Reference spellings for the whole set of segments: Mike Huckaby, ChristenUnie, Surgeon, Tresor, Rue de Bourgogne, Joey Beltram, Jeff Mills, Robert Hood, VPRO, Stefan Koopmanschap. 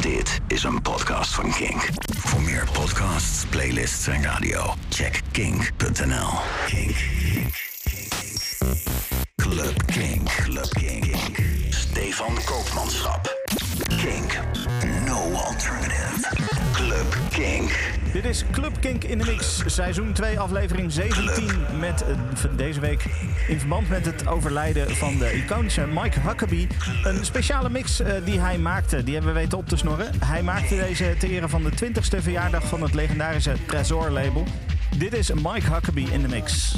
Dit is een podcast van Kink. Voor meer podcasts, playlists en radio, check kink.nl. Kink. Club Kink. Club Kink. Stefan Koopmanschap. Kink. No alternative. Club Kink. Dit is Club Kink in de Mix, seizoen 2, aflevering 17... met deze week in verband met het overlijden van de iconische Mike Huckaby een speciale mix die hij maakte. Die hebben we weten op te snorren. Hij maakte deze ter ere van de 20e verjaardag van het legendarische Tresor label. Dit is Mike Huckaby in de Mix.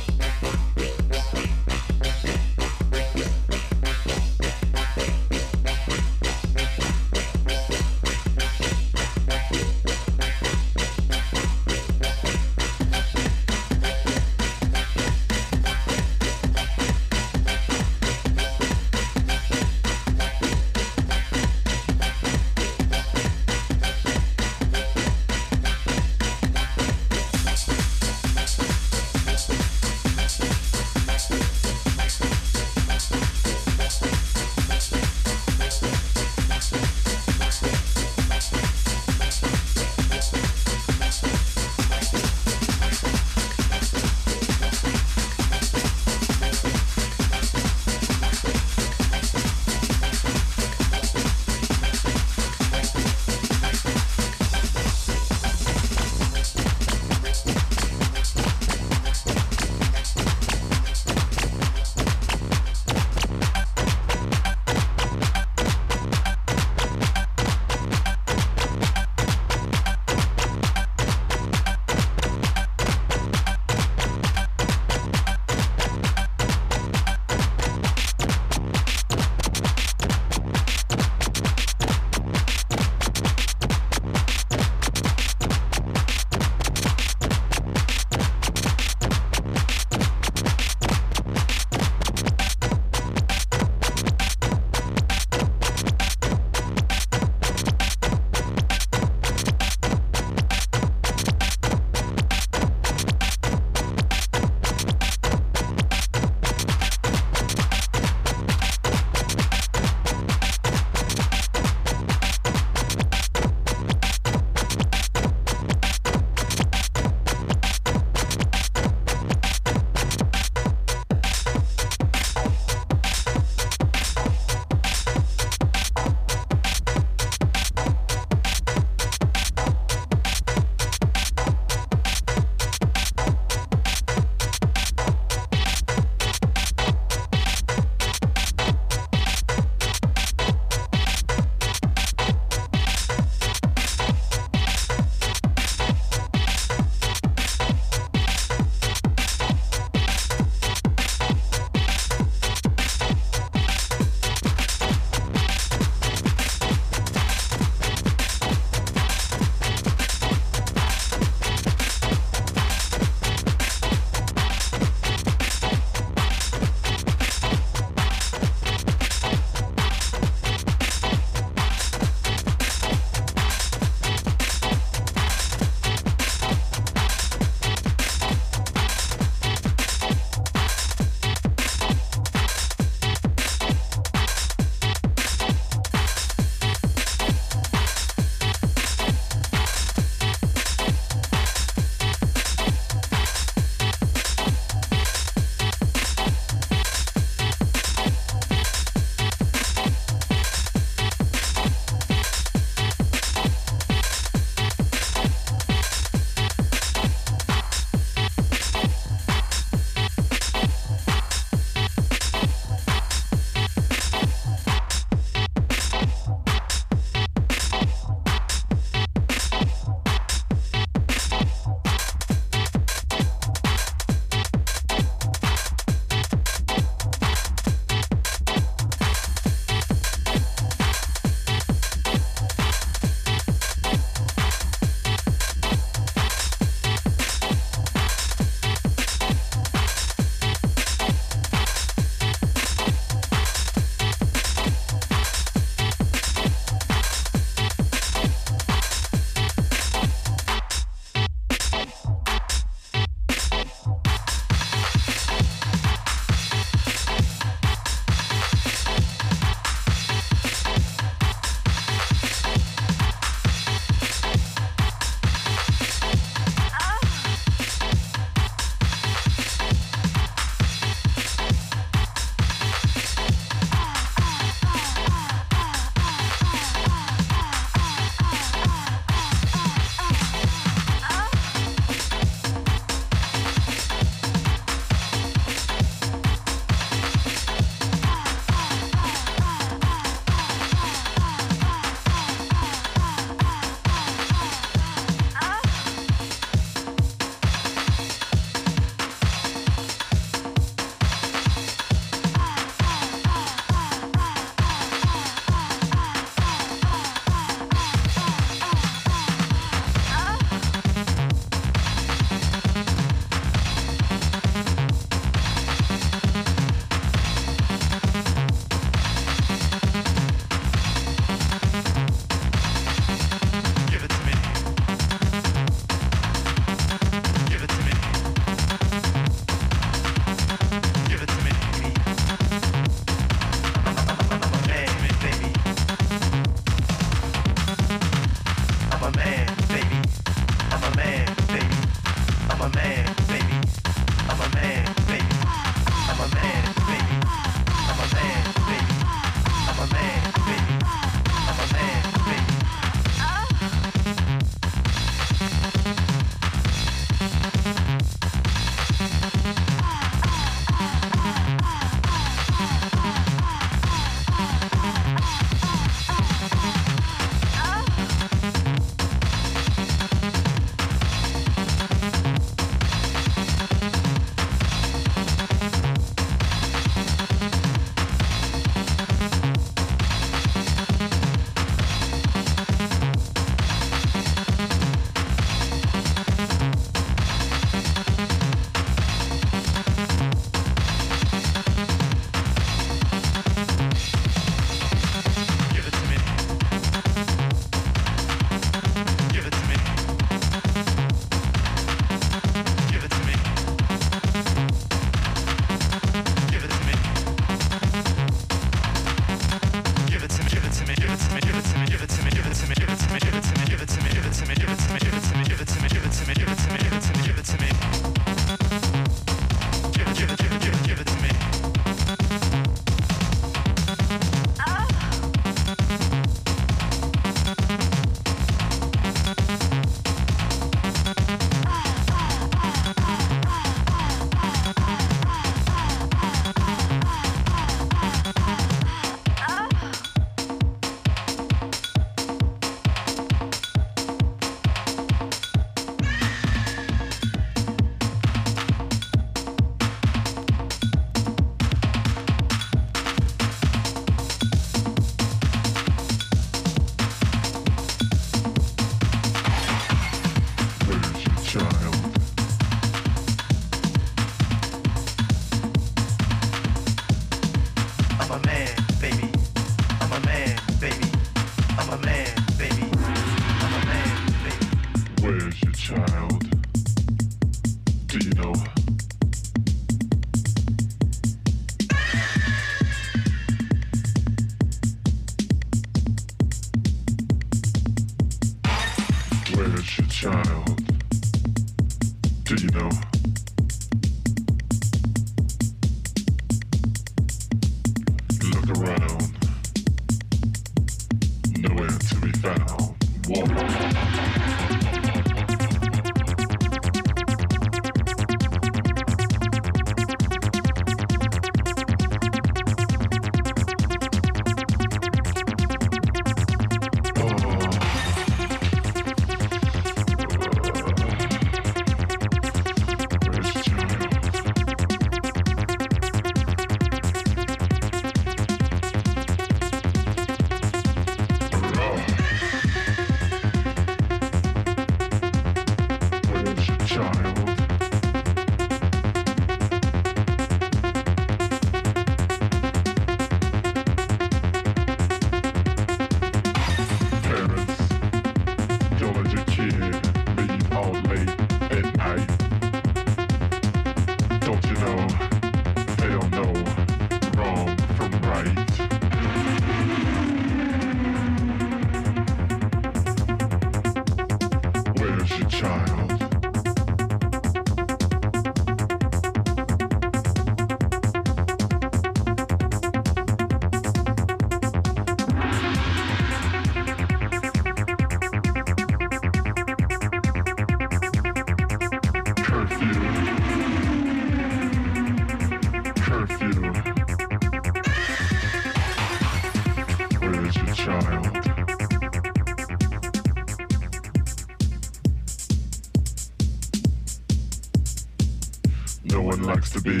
be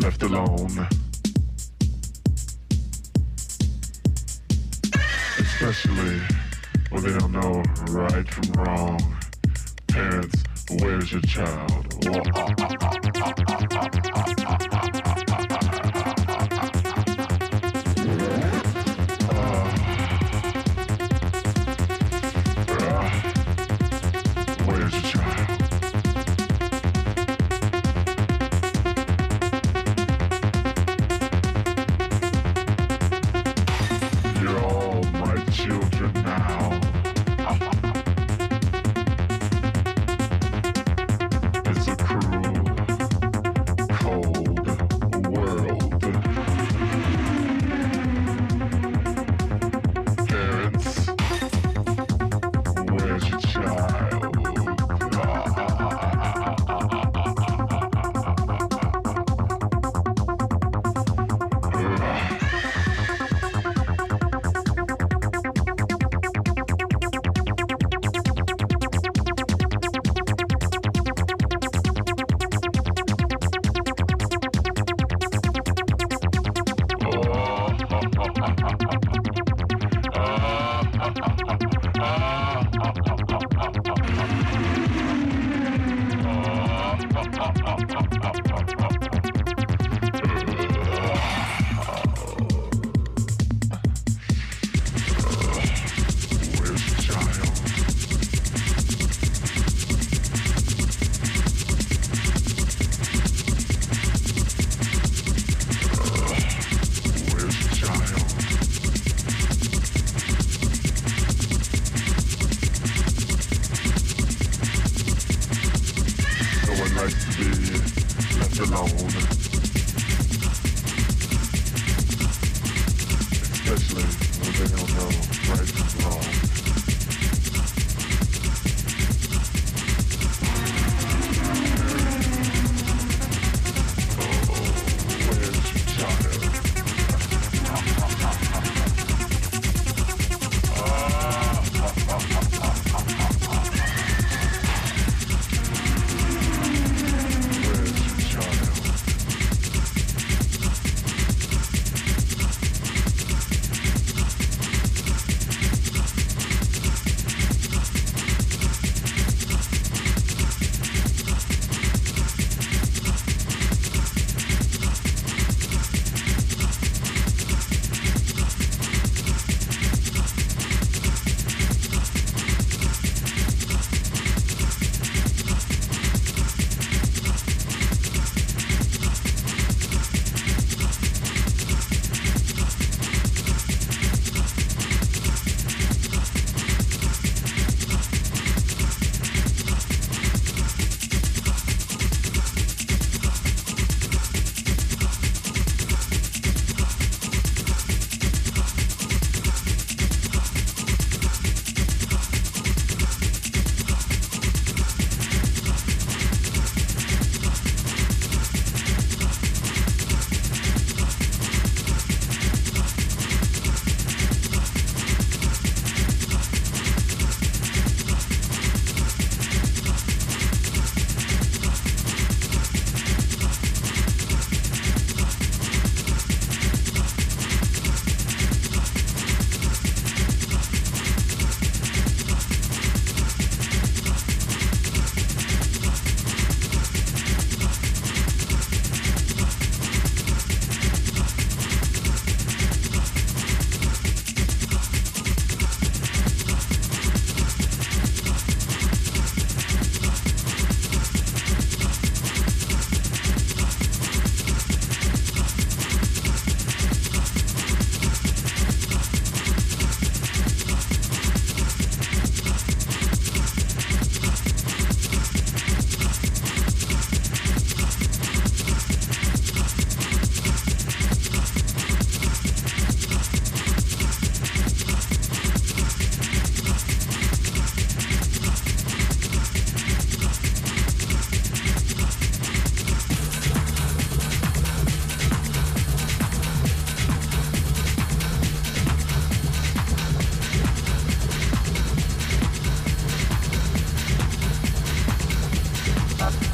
left alone, especially when they don't know right from wrong. Parents, where's your child?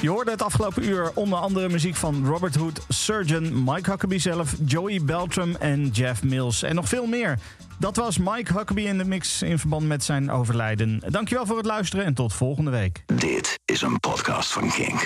Je hoorde het afgelopen uur onder andere muziek van Robert Hood, Surgeon, Mike Huckaby zelf, Joey Beltram en Jeff Mills. En nog veel meer. Dat was Mike Huckaby in de mix in verband met zijn overlijden. Dankjewel voor het luisteren en tot volgende week. Dit is een podcast van Kink.